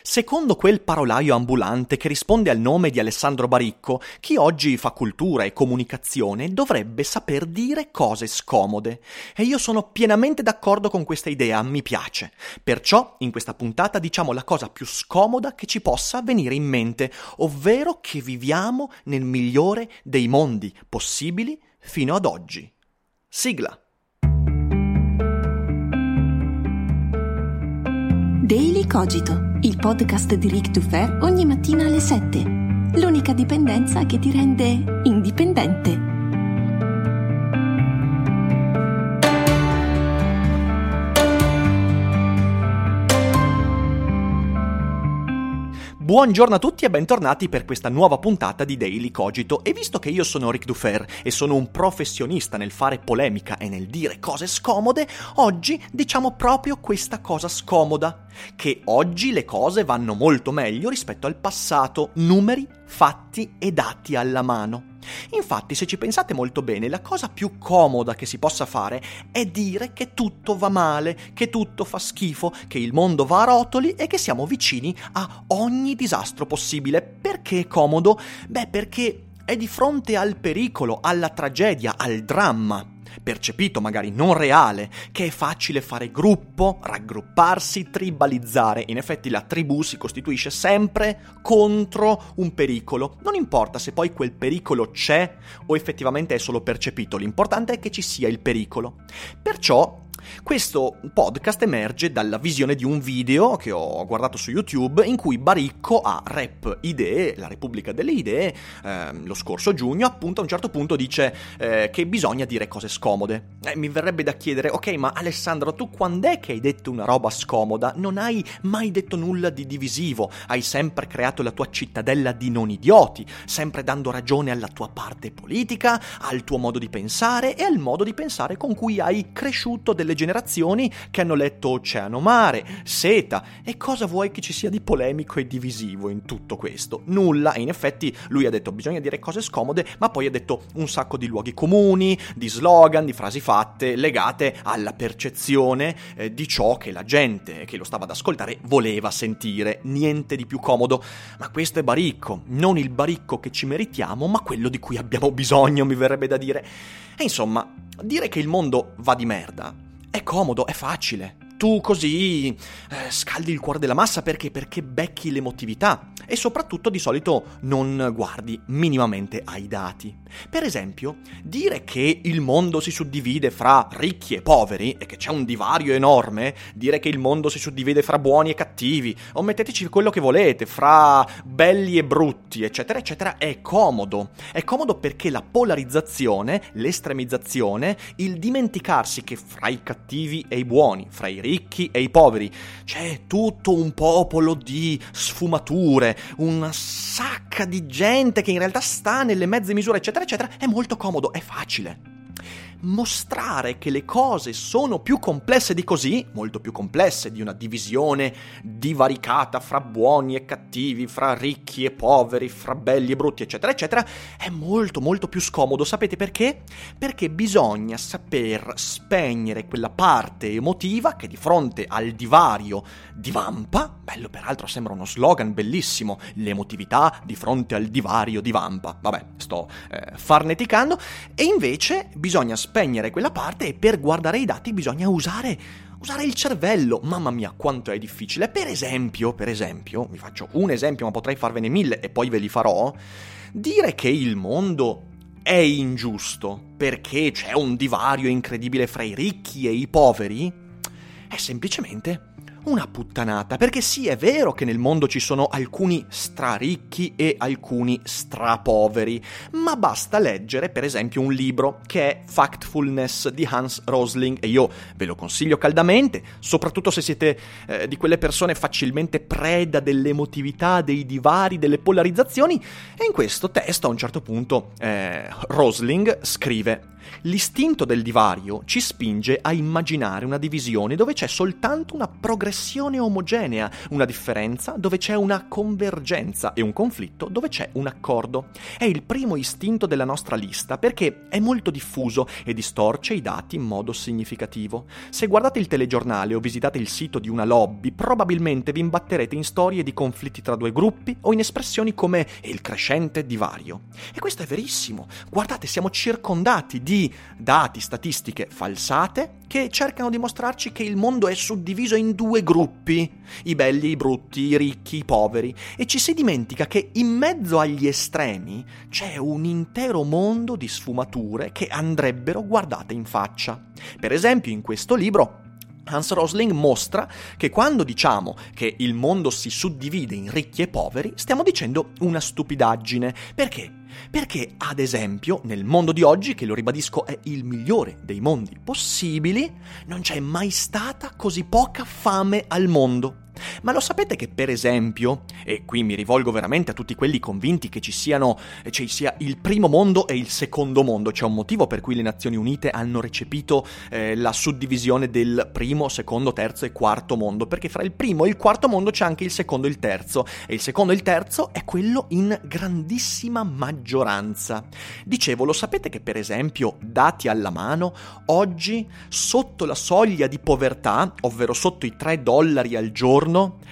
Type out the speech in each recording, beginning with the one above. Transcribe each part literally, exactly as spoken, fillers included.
Secondo quel parolaio ambulante che risponde al nome di Alessandro Baricco, chi oggi fa cultura e comunicazione dovrebbe saper dire cose scomode. E io sono pienamente d'accordo con questa idea, mi piace. Perciò, in questa puntata diciamo la cosa più scomoda che ci possa venire in mente, ovvero che viviamo nel migliore dei mondi possibili fino ad oggi. Sigla. Daily Cogito, il podcast di Rick Dufer ogni mattina alle sette. L'unica dipendenza che ti rende indipendente. Buongiorno a tutti e bentornati per questa nuova puntata di Daily Cogito. E visto che io sono Rick Dufer e sono un professionista nel fare polemica e nel dire cose scomode, oggi diciamo proprio questa cosa scomoda, che oggi le cose vanno molto meglio rispetto al passato, numeri, fatti e dati alla mano. Infatti, se ci pensate molto bene, la cosa più comoda che si possa fare è dire che tutto va male, che tutto fa schifo, che il mondo va a rotoli e che siamo vicini a ogni disastro possibile. Perché è comodo? Beh, perché è di fronte al pericolo, alla tragedia, al dramma, percepito magari non reale, che è facile fare gruppo, raggrupparsi, tribalizzare. In effetti la tribù si costituisce sempre contro un pericolo. Non importa se poi quel pericolo c'è o effettivamente è solo percepito, l'importante è che ci sia il pericolo. Perciò questo podcast emerge dalla visione di un video che ho guardato su YouTube in cui Baricco a Rap Idee, la Repubblica delle Idee, eh, lo scorso giugno, appunto a un certo punto dice eh, che bisogna dire cose scomode. Eh, mi verrebbe da chiedere, ok, ma Alessandro, tu quand'è che hai detto una roba scomoda? Non hai mai detto nulla di divisivo, hai sempre creato la tua cittadella di non idioti, sempre dando ragione alla tua parte politica, al tuo modo di pensare e al modo di pensare con cui hai cresciuto delle generazioni che hanno letto Oceano Mare, Seta, e cosa vuoi che ci sia di polemico e divisivo in tutto questo? Nulla. E in effetti lui ha detto bisogna dire cose scomode, ma poi ha detto un sacco di luoghi comuni, di slogan, di frasi fatte legate alla percezione eh, di ciò che la gente che lo stava ad ascoltare voleva sentire. Niente di più comodo. Ma questo è Baricco, non il Baricco che ci meritiamo, ma quello di cui abbiamo bisogno, mi verrebbe da dire. E insomma, dire che il mondo va di merda è comodo, è facile. Tu così eh, scaldi il cuore della massa perché perché becchi l'emotività e soprattutto di solito non guardi minimamente ai dati. Per esempio, dire che il mondo si suddivide fra ricchi e poveri e che c'è un divario enorme, dire che il mondo si suddivide fra buoni e cattivi, o metteteci quello che volete, fra belli e brutti, eccetera, eccetera, è comodo. È comodo perché la polarizzazione, l'estremizzazione, il dimenticarsi che fra i cattivi e i buoni, fra i ricchi ricchi e i poveri c'è tutto un popolo di sfumature, una sacca di gente che in realtà sta nelle mezze misure, eccetera eccetera, è molto comodo, è facile. Mostrare che le cose sono più complesse di così, molto più complesse di una divisione divaricata fra buoni e cattivi, fra ricchi e poveri, fra belli e brutti, eccetera eccetera, è molto molto più scomodo. Sapete perché? Perché bisogna saper spegnere quella parte emotiva che di fronte al divario divampa. Bello, peraltro sembra uno slogan bellissimo, l'emotività di fronte al divario divampa. Vabbè, sto eh, farneticando. E invece bisogna spegnere spegnere quella parte e per guardare i dati bisogna usare usare il cervello. Mamma mia, quanto è difficile. Per esempio, per esempio, vi faccio un esempio, ma potrei farvene mille e poi ve li farò. Dire che il mondo è ingiusto perché c'è un divario incredibile fra i ricchi e i poveri è semplicemente una puttanata, perché sì, è vero che nel mondo ci sono alcuni straricchi e alcuni strapoveri, ma basta leggere per esempio un libro che è Factfulness di Hans Rosling, e io ve lo consiglio caldamente, soprattutto se siete eh, di quelle persone facilmente preda dell'emotività, dei divari, delle polarizzazioni. E in questo testo a un certo punto eh, Rosling scrive: l'istinto del divario ci spinge a immaginare una divisione dove c'è soltanto una progressione omogenea, una differenza dove c'è una convergenza e un conflitto dove c'è un accordo. È il primo istinto della nostra lista perché è molto diffuso e distorce i dati in modo significativo. Se guardate il telegiornale o visitate il sito di una lobby, probabilmente vi imbatterete in storie di conflitti tra due gruppi o in espressioni come il crescente divario. E questo è verissimo. Guardate, siamo circondati di dati, statistiche falsate che cercano di mostrarci che il mondo è suddiviso in due gruppi, i belli, i brutti, i ricchi, i poveri, e ci si dimentica che in mezzo agli estremi c'è un intero mondo di sfumature che andrebbero guardate in faccia. Per esempio, in questo libro Hans Rosling mostra che quando diciamo che il mondo si suddivide in ricchi e poveri, stiamo dicendo una stupidaggine. Perché? Perché, ad esempio, nel mondo di oggi, che lo ribadisco è il migliore dei mondi possibili, non c'è mai stata così poca fame al mondo. Ma lo sapete che, per esempio, e qui mi rivolgo veramente a tutti quelli convinti che ci siano, ci sia il primo mondo e il secondo mondo, c'è un motivo per cui le Nazioni Unite hanno recepito eh, la suddivisione del primo, secondo, terzo e quarto mondo, perché fra il primo e il quarto mondo c'è anche il secondo e il terzo, e il secondo e il terzo è quello in grandissima maggioranza. Dicevo, lo sapete che, per esempio, dati alla mano, oggi sotto la soglia di povertà, ovvero sotto i tre dollari al giorno,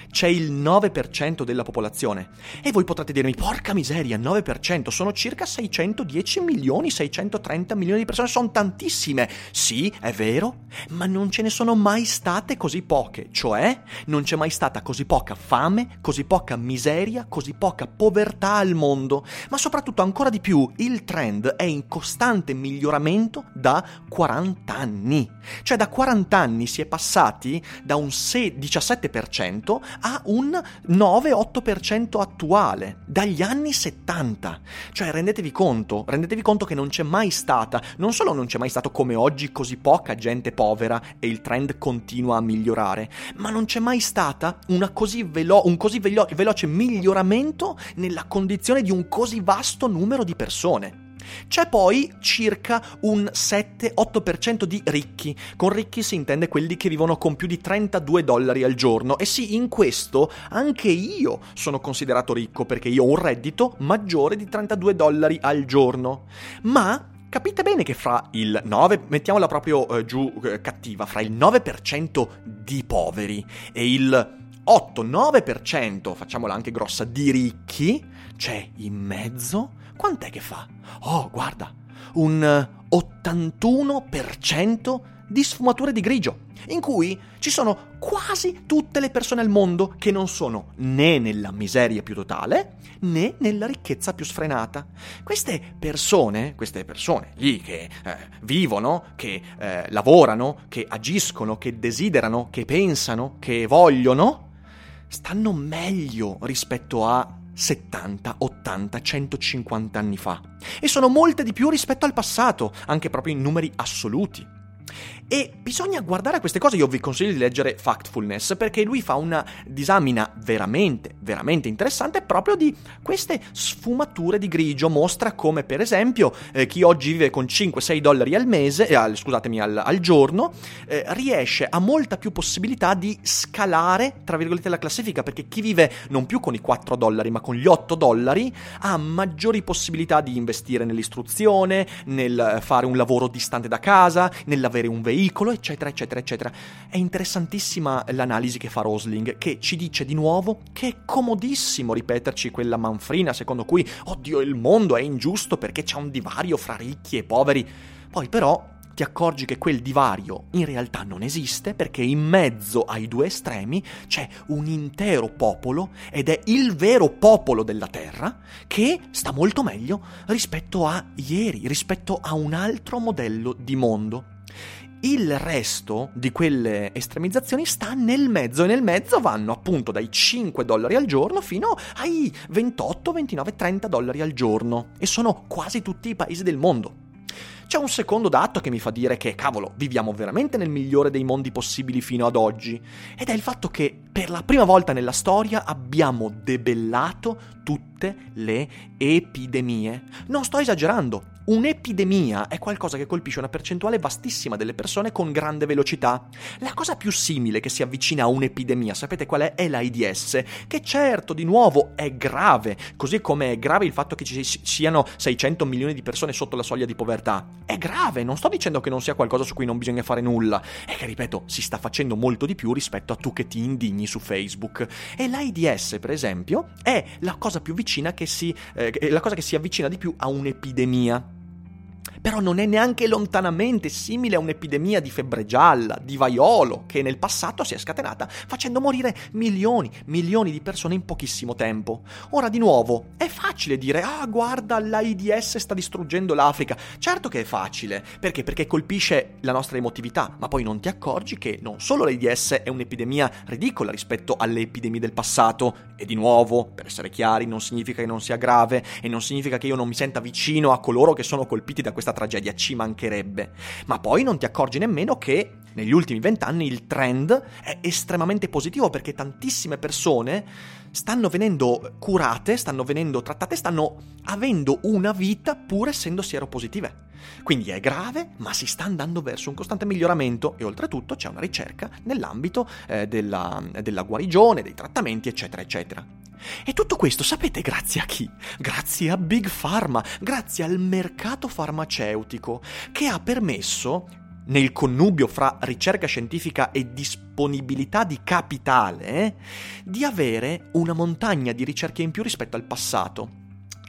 c'è il nove per cento della popolazione. E voi potrete dirmi: porca miseria, nove per cento, sono circa seicentodieci milioni, seicentotrenta milioni di persone, sono tantissime. Sì, è vero, ma non ce ne sono mai state così poche, cioè non c'è mai stata così poca fame, così poca miseria, così poca povertà al mondo. Ma soprattutto, ancora di più, il trend è in costante miglioramento da quaranta anni. Cioè da quaranta anni si è passati da un diciassette per cento a un nove otto per cento attuale dagli anni settanta. Cioè rendetevi conto, rendetevi conto che non c'è mai stata, non solo non c'è mai stato come oggi così poca gente povera, e il trend continua a migliorare, ma non c'è mai stata una così velo- un così velo- veloce miglioramento nella condizione di un così vasto numero di persone. C'è poi circa un sette otto per cento di ricchi. Con ricchi si intende quelli che vivono con più di trentadue dollari al giorno. E sì, in questo anche io sono considerato ricco, perché io ho un reddito maggiore di trentadue dollari al giorno. Ma capite bene che fra il nove, mettiamola proprio eh, giù eh, cattiva, fra il nove per cento di poveri e il otto nove per cento, facciamola anche grossa, di ricchi, c'è in mezzo, quant'è che fa? Oh, guarda, un ottantuno per cento di sfumature di grigio, in cui ci sono quasi tutte le persone al mondo che non sono né nella miseria più totale né nella ricchezza più sfrenata. Queste persone, queste persone lì che eh, vivono, che eh, lavorano, che agiscono, che desiderano, che pensano, che vogliono, stanno meglio rispetto a settanta, ottanta, centocinquanta anni fa, e sono molte di più rispetto al passato, anche proprio in numeri assoluti. E bisogna guardare a queste cose. Io vi consiglio di leggere Factfulness, perché lui fa una disamina veramente, veramente interessante proprio di queste sfumature di grigio. Mostra come, per esempio, eh, chi oggi vive con cinque sei dollari al mese, eh, al, scusatemi, al, al giorno, eh, riesce a molta più possibilità di scalare, tra virgolette, la classifica, perché chi vive non più con i quattro dollari ma con gli otto dollari ha maggiori possibilità di investire nell'istruzione, nel fare un lavoro distante da casa, nell'avere un veicolo, eccetera, eccetera, eccetera. È interessantissima l'analisi che fa Rosling, che ci dice di nuovo che è comodissimo ripeterci quella manfrina secondo cui, oddio, il mondo è ingiusto perché c'è un divario fra ricchi e poveri. Poi però ti accorgi che quel divario in realtà non esiste, perché in mezzo ai due estremi c'è un intero popolo, ed è il vero popolo della Terra, che sta molto meglio rispetto a ieri, rispetto a un altro modello di mondo. Il resto di quelle estremizzazioni sta nel mezzo, e nel mezzo vanno appunto dai cinque dollari al giorno fino ai ventotto, ventinove, trenta dollari al giorno, e sono quasi tutti i paesi del mondo. C'è un secondo dato che mi fa dire che, cavolo, viviamo veramente nel migliore dei mondi possibili fino ad oggi, ed è il fatto che per la prima volta nella storia abbiamo debellato tutte le epidemie. Non sto esagerando, un'epidemia è qualcosa che colpisce una percentuale vastissima delle persone con grande velocità. La cosa più simile che si avvicina a un'epidemia, sapete qual è? È l'AIDS, che certo, di nuovo, è grave, così come è grave il fatto che ci siano seicento milioni di persone sotto la soglia di povertà. È grave, non sto dicendo che non sia qualcosa su cui non bisogna fare nulla, è che, ripeto, si sta facendo molto di più rispetto a tu che ti indigni su Facebook. E l'AIDS, per esempio, è la cosa più vicina che si eh, la cosa che si avvicina di più a un'epidemia. Però non è neanche lontanamente simile a un'epidemia di febbre gialla, di vaiolo, che nel passato si è scatenata facendo morire milioni, milioni di persone in pochissimo tempo. Ora, di nuovo, è facile dire: ah, guarda, l'AIDS sta distruggendo l'Africa. Certo che è facile, perché? Perché colpisce la nostra emotività, ma poi non ti accorgi che non solo l'AIDS è un'epidemia ridicola rispetto alle epidemie del passato, e di nuovo, per essere chiari, non significa che non sia grave, e non significa che io non mi senta vicino a coloro che sono colpiti da questa tragedia, ci mancherebbe, ma poi non ti accorgi nemmeno che negli ultimi vent'anni il trend è estremamente positivo, perché tantissime persone stanno venendo curate, stanno venendo trattate, stanno avendo una vita pur essendo sieropositive. Quindi è grave, ma si sta andando verso un costante miglioramento, e oltretutto c'è una ricerca nell'ambito eh, della, della guarigione, dei trattamenti, eccetera eccetera. E tutto questo, sapete grazie a chi? Grazie a Big Pharma, grazie al mercato farmaceutico, che ha permesso, nel connubio fra ricerca scientifica e disponibilità di capitale, di avere una montagna di ricerche in più rispetto al passato.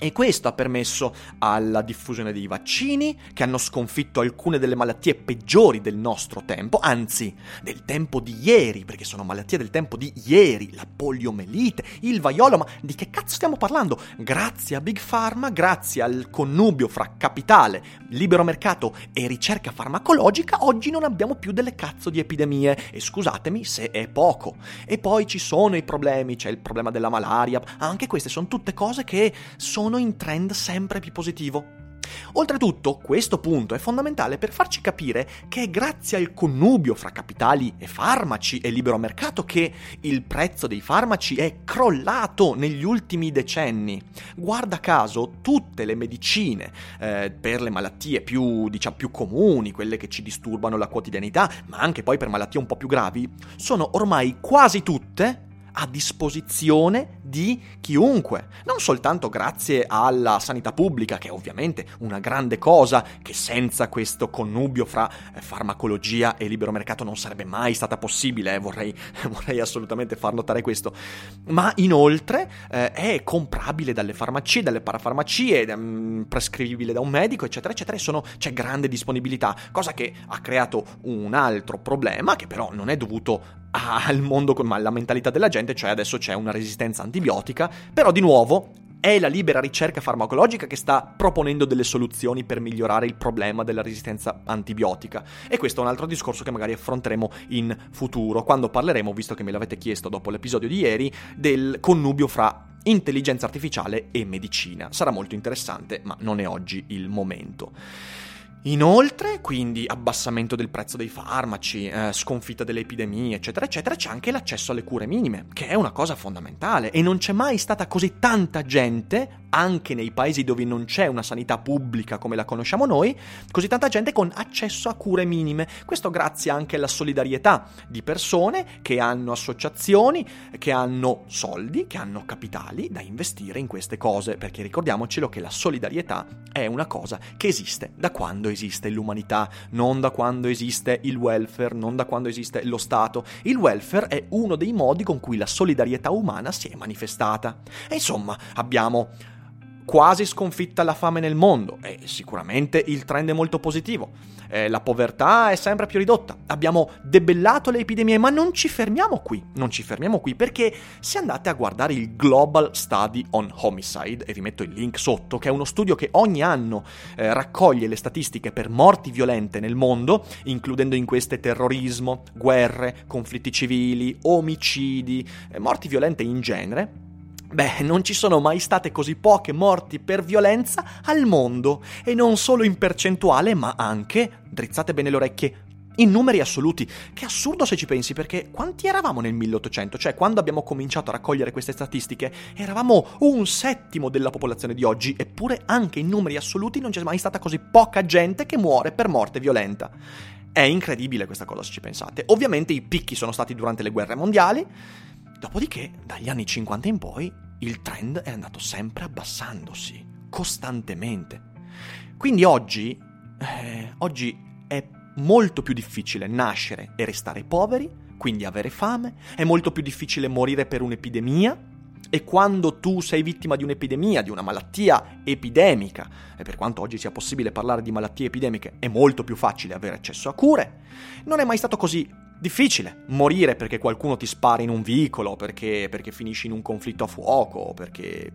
E questo ha permesso alla diffusione dei vaccini, che hanno sconfitto alcune delle malattie peggiori del nostro tempo, anzi del tempo di ieri, perché sono malattie del tempo di ieri, la poliomelite, il vaiolo, ma di che cazzo stiamo parlando? Grazie a Big Pharma, grazie al connubio fra capitale, libero mercato e ricerca farmacologica, oggi non abbiamo più delle cazzo di epidemie, e scusatemi se è poco. E poi ci sono i problemi, c'è il problema della malaria, anche queste sono tutte cose che sono in trend sempre più positivo. Oltretutto, questo punto è fondamentale per farci capire che è grazie al connubio fra capitali e farmaci e libero mercato che il prezzo dei farmaci è crollato negli ultimi decenni. Guarda caso, tutte le medicine eh, per le malattie più, diciamo, più comuni, quelle che ci disturbano la quotidianità, ma anche poi per malattie un po' più gravi, sono ormai quasi tutte a disposizione di chiunque, non soltanto grazie alla sanità pubblica, che è ovviamente una grande cosa, che senza questo connubio fra farmacologia e libero mercato non sarebbe mai stata possibile, eh, vorrei, vorrei assolutamente far notare questo, ma inoltre eh, è comprabile dalle farmacie, dalle parafarmacie, mh, prescrivibile da un medico, eccetera eccetera, e sono, c'è grande disponibilità, cosa che ha creato un altro problema, che però non è dovuto al mondo, ma alla mentalità della gente, cioè adesso c'è una resistenza antibiotica, però di nuovo è la libera ricerca farmacologica che sta proponendo delle soluzioni per migliorare il problema della resistenza antibiotica, e questo è un altro discorso che magari affronteremo in futuro, quando parleremo, visto che me l'avete chiesto dopo l'episodio di ieri, del connubio fra intelligenza artificiale e medicina. Sarà molto interessante, ma non è oggi il momento. Inoltre, quindi, abbassamento del prezzo dei farmaci, eh, sconfitta delle epidemie, eccetera eccetera, c'è anche l'accesso alle cure minime, che è una cosa fondamentale, e non c'è mai stata così tanta gente, anche nei paesi dove non c'è una sanità pubblica come la conosciamo noi, così tanta gente con accesso a cure minime. Questo grazie anche alla solidarietà di persone che hanno associazioni, che hanno soldi, che hanno capitali da investire in queste cose, perché ricordiamocelo che la solidarietà è una cosa che esiste da quando esiste l'umanità, non da quando esiste il welfare, non da quando esiste lo Stato. Il welfare è uno dei modi con cui la solidarietà umana si è manifestata. E insomma, abbiamo quasi sconfitta la fame nel mondo, e sicuramente il trend è molto positivo. Eh, la povertà è sempre più ridotta, abbiamo debellato le epidemie, ma non ci fermiamo qui, non ci fermiamo qui, perché se andate a guardare il Global Study on Homicide, e vi metto il link sotto, che è uno studio che ogni anno eh, raccoglie le statistiche per morti violente nel mondo, includendo in queste terrorismo, guerre, conflitti civili, omicidi, eh, morti violente in genere, beh, non ci sono mai state così poche morti per violenza al mondo, e non solo in percentuale, ma anche, drizzate bene le orecchie, in numeri assoluti, che è assurdo se ci pensi, perché quanti eravamo nel milleottocento? Cioè, quando abbiamo cominciato a raccogliere queste statistiche, eravamo un settimo della popolazione di oggi, eppure anche in numeri assoluti non c'è mai stata così poca gente che muore per morte violenta. È incredibile questa cosa se ci pensate. Ovviamente i picchi sono stati durante le guerre mondiali, dopodiché, dagli anni cinquanta in poi, il trend è andato sempre abbassandosi, costantemente. Quindi oggi, eh, oggi è molto più difficile nascere e restare poveri, quindi avere fame, è molto più difficile morire per un'epidemia, e quando tu sei vittima di un'epidemia, di una malattia epidemica, e per quanto oggi sia possibile parlare di malattie epidemiche, è molto più facile avere accesso a cure, non è mai stato così difficile morire perché qualcuno ti spara in un vicolo, perché, perché finisci in un conflitto a fuoco, perché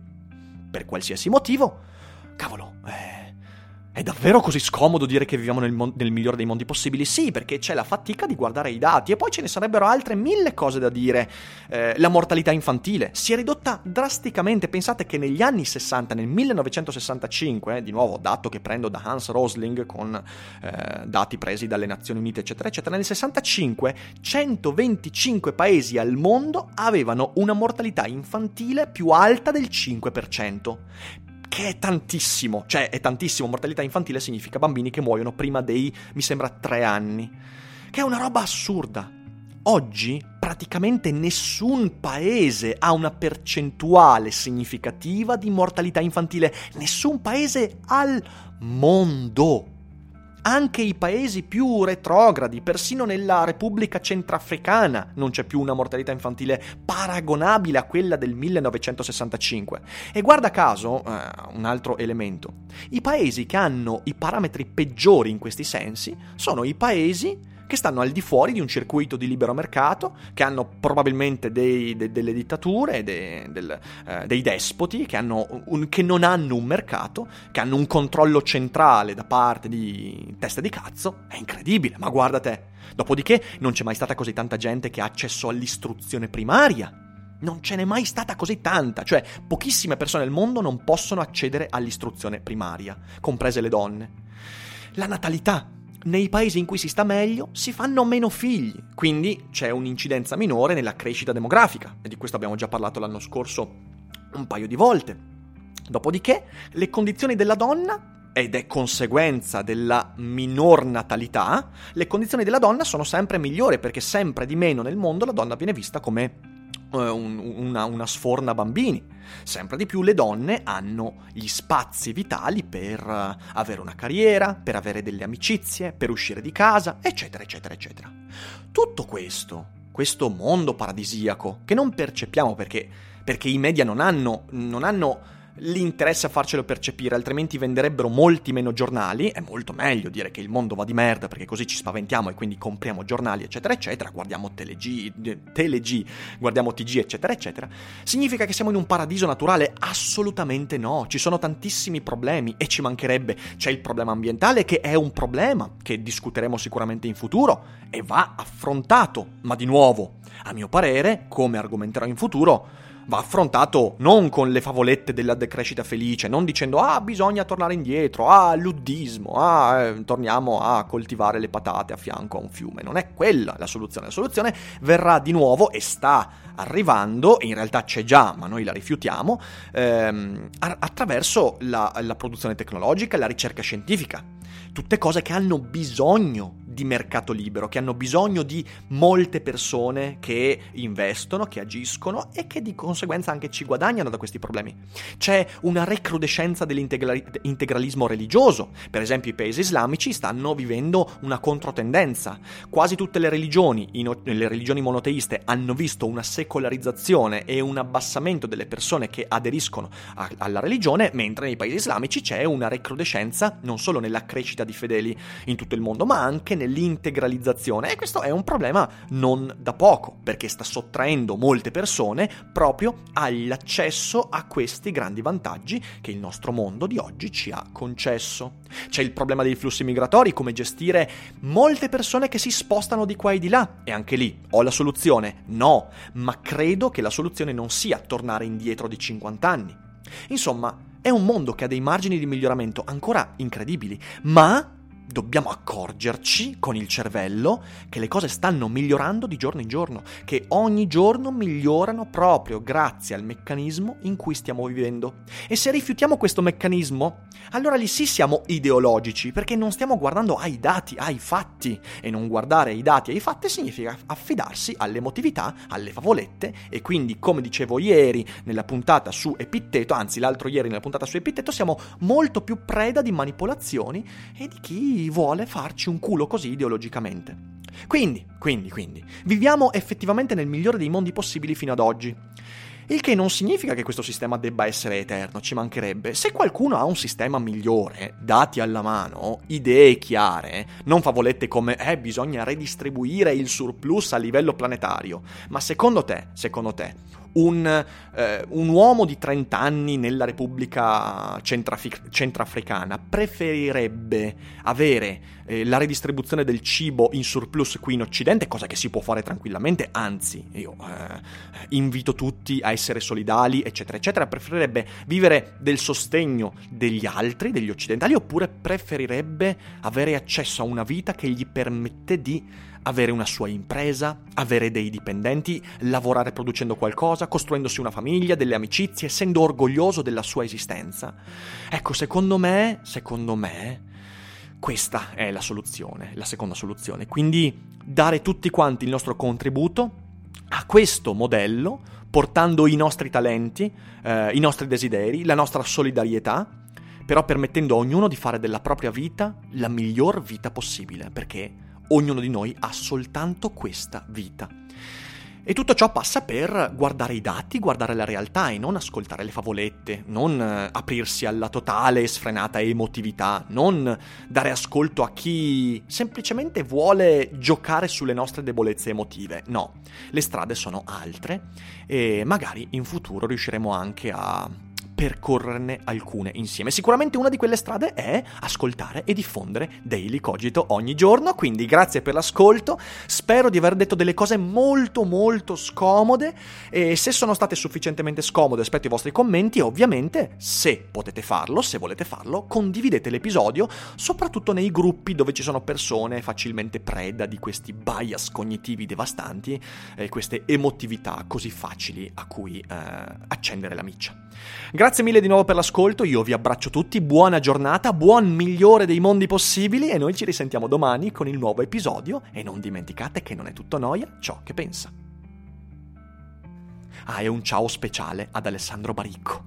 per qualsiasi motivo. Cavolo, eh, è davvero così scomodo dire che viviamo nel, mon- nel migliore dei mondi possibili? Sì, perché c'è la fatica di guardare i dati, e poi ce ne sarebbero altre mille cose da dire. Eh, la mortalità infantile si è ridotta drasticamente. Pensate che negli anni sessanta, nel millenovecentosessantacinque, eh, di nuovo dato che prendo da Hans Rosling con eh, dati presi dalle Nazioni Unite eccetera eccetera, nel sessantacinque centoventicinque paesi al mondo avevano una mortalità infantile più alta del cinque per cento, che è tantissimo, cioè è tantissimo. Mortalità infantile significa bambini che muoiono prima dei, mi sembra, tre anni, che è una roba assurda. Oggi praticamente nessun paese ha una percentuale significativa di mortalità infantile, nessun paese al mondo. Anche i paesi più retrogradi, persino nella Repubblica Centrafricana non c'è più una mortalità infantile paragonabile a quella del millenovecentosessantacinque. E guarda caso, eh, un altro elemento, i paesi che hanno i parametri peggiori in questi sensi sono i paesi che stanno al di fuori di un circuito di libero mercato, che hanno probabilmente dei, de, delle dittature, de, del, eh, dei despoti, che, hanno un, che non hanno un mercato, che hanno un controllo centrale da parte di teste di cazzo. È incredibile, ma guarda te. Dopodiché non c'è mai stata così tanta gente che ha accesso all'istruzione primaria. Non ce n'è mai stata così tanta, cioè pochissime persone al mondo non possono accedere all'istruzione primaria, comprese le donne. La natalità. Nei paesi in cui si sta meglio si fanno meno figli, quindi c'è un'incidenza minore nella crescita demografica, e di questo abbiamo già parlato l'anno scorso un paio di volte. Dopodiché le condizioni della donna, ed è conseguenza della minor natalità, le condizioni della donna sono sempre migliori, perché sempre di meno nel mondo la donna viene vista come Una, una sforna bambini. Sempre di più le donne hanno gli spazi vitali per avere una carriera, per avere delle amicizie, per uscire di casa, eccetera eccetera eccetera. Tutto questo, questo mondo paradisiaco che non percepiamo perché, perché i media non hanno, non hanno l'interesse a farcelo percepire, altrimenti venderebbero molti meno giornali. È molto meglio dire che il mondo va di merda, perché così ci spaventiamo e quindi compriamo giornali eccetera eccetera, guardiamo Teleg, Teleg, guardiamo T G eccetera eccetera. Significa che siamo in un paradiso naturale? Assolutamente no, ci sono tantissimi problemi e ci mancherebbe. C'è il problema ambientale, che è un problema che discuteremo sicuramente in futuro e va affrontato, ma di nuovo, a mio parere, come argomenterò in futuro, va affrontato non con le favolette della decrescita felice, non dicendo ah bisogna tornare indietro, ah luddismo, ah eh, torniamo a coltivare le patate a fianco a un fiume. Non è quella la soluzione. La soluzione verrà di nuovo, e sta arrivando, e in realtà c'è già ma noi la rifiutiamo, ehm, attraverso la, la produzione tecnologica, la ricerca scientifica, tutte cose che hanno bisogno di mercato libero, che hanno bisogno di molte persone che investono, che agiscono e che di conseguenza anche ci guadagnano da questi problemi. C'è una recrudescenza dell'integralismo religioso, per esempio i paesi islamici stanno vivendo una controtendenza. Quasi tutte le religioni, le religioni monoteiste, hanno visto una secolarizzazione e un abbassamento delle persone che aderiscono a, alla religione, mentre nei paesi islamici c'è una recrudescenza non solo nella crescita di fedeli in tutto il mondo, ma anche nell'integralizzazione, e questo è un problema non da poco, perché sta sottraendo molte persone proprio all'accesso a questi grandi vantaggi che il nostro mondo di oggi ci ha concesso. C'è il problema dei flussi migratori, come gestire molte persone che si spostano di qua e di là, e anche lì ho la soluzione? No, ma credo che la soluzione non sia tornare indietro di cinquanta anni. Insomma, è un mondo che ha dei margini di miglioramento ancora incredibili, ma dobbiamo accorgerci con il cervello che le cose stanno migliorando di giorno in giorno, che ogni giorno migliorano proprio grazie al meccanismo in cui stiamo vivendo. E se rifiutiamo questo meccanismo, allora lì sì siamo ideologici, perché non stiamo guardando ai dati, ai fatti, e non guardare ai dati e ai fatti significa affidarsi all'emotività, alle favolette, e quindi, come dicevo ieri nella puntata su Epitteto, anzi l'altro ieri nella puntata su Epitteto, siamo molto più preda di manipolazioni e di chi vuole farci un culo così ideologicamente. Quindi, quindi, quindi, viviamo effettivamente nel migliore dei mondi possibili fino ad oggi. Il che non significa che questo sistema debba essere eterno, ci mancherebbe. Se qualcuno ha un sistema migliore, dati alla mano, idee chiare, non favolette come eh, bisogna redistribuire il surplus a livello planetario. Ma secondo te, secondo te, un, eh, un uomo di trenta anni nella Repubblica Centraf- Centrafricana preferirebbe avere eh, la redistribuzione del cibo in surplus qui in Occidente, cosa che si può fare tranquillamente, anzi, io eh, invito tutti a essere solidali, eccetera, eccetera, preferirebbe vivere del sostegno degli altri, degli occidentali, oppure preferirebbe avere accesso a una vita che gli permette di avere una sua impresa, avere dei dipendenti, lavorare producendo qualcosa, costruendosi una famiglia, delle amicizie, essendo orgoglioso della sua esistenza. Ecco, secondo me, secondo me, questa è la soluzione, la seconda soluzione. Quindi dare tutti quanti il nostro contributo a questo modello, portando i nostri talenti, eh, i nostri desideri, la nostra solidarietà, però permettendo a ognuno di fare della propria vita la miglior vita possibile, perché ognuno di noi ha soltanto questa vita. E tutto ciò passa per guardare i dati, guardare la realtà e non ascoltare le favolette, non aprirsi alla totale e sfrenata emotività, non dare ascolto a chi semplicemente vuole giocare sulle nostre debolezze emotive. No, le strade sono altre e magari in futuro riusciremo anche a percorrerne alcune insieme. Sicuramente una di quelle strade è ascoltare e diffondere Daily Cogito ogni giorno, quindi grazie per l'ascolto, spero di aver detto delle cose molto molto scomode, e se sono state sufficientemente scomode aspetto i vostri commenti. Ovviamente, se potete farlo, se volete farlo, condividete l'episodio, soprattutto nei gruppi dove ci sono persone facilmente preda di questi bias cognitivi devastanti e queste emotività così facili a cui eh, accendere la miccia. Grazie Grazie mille di nuovo per l'ascolto, io vi abbraccio tutti, buona giornata, buon migliore dei mondi possibili, e noi ci risentiamo domani con il nuovo episodio, e non dimenticate che non è tutto noia ciò che pensa. Ah, è un ciao speciale ad Alessandro Baricco.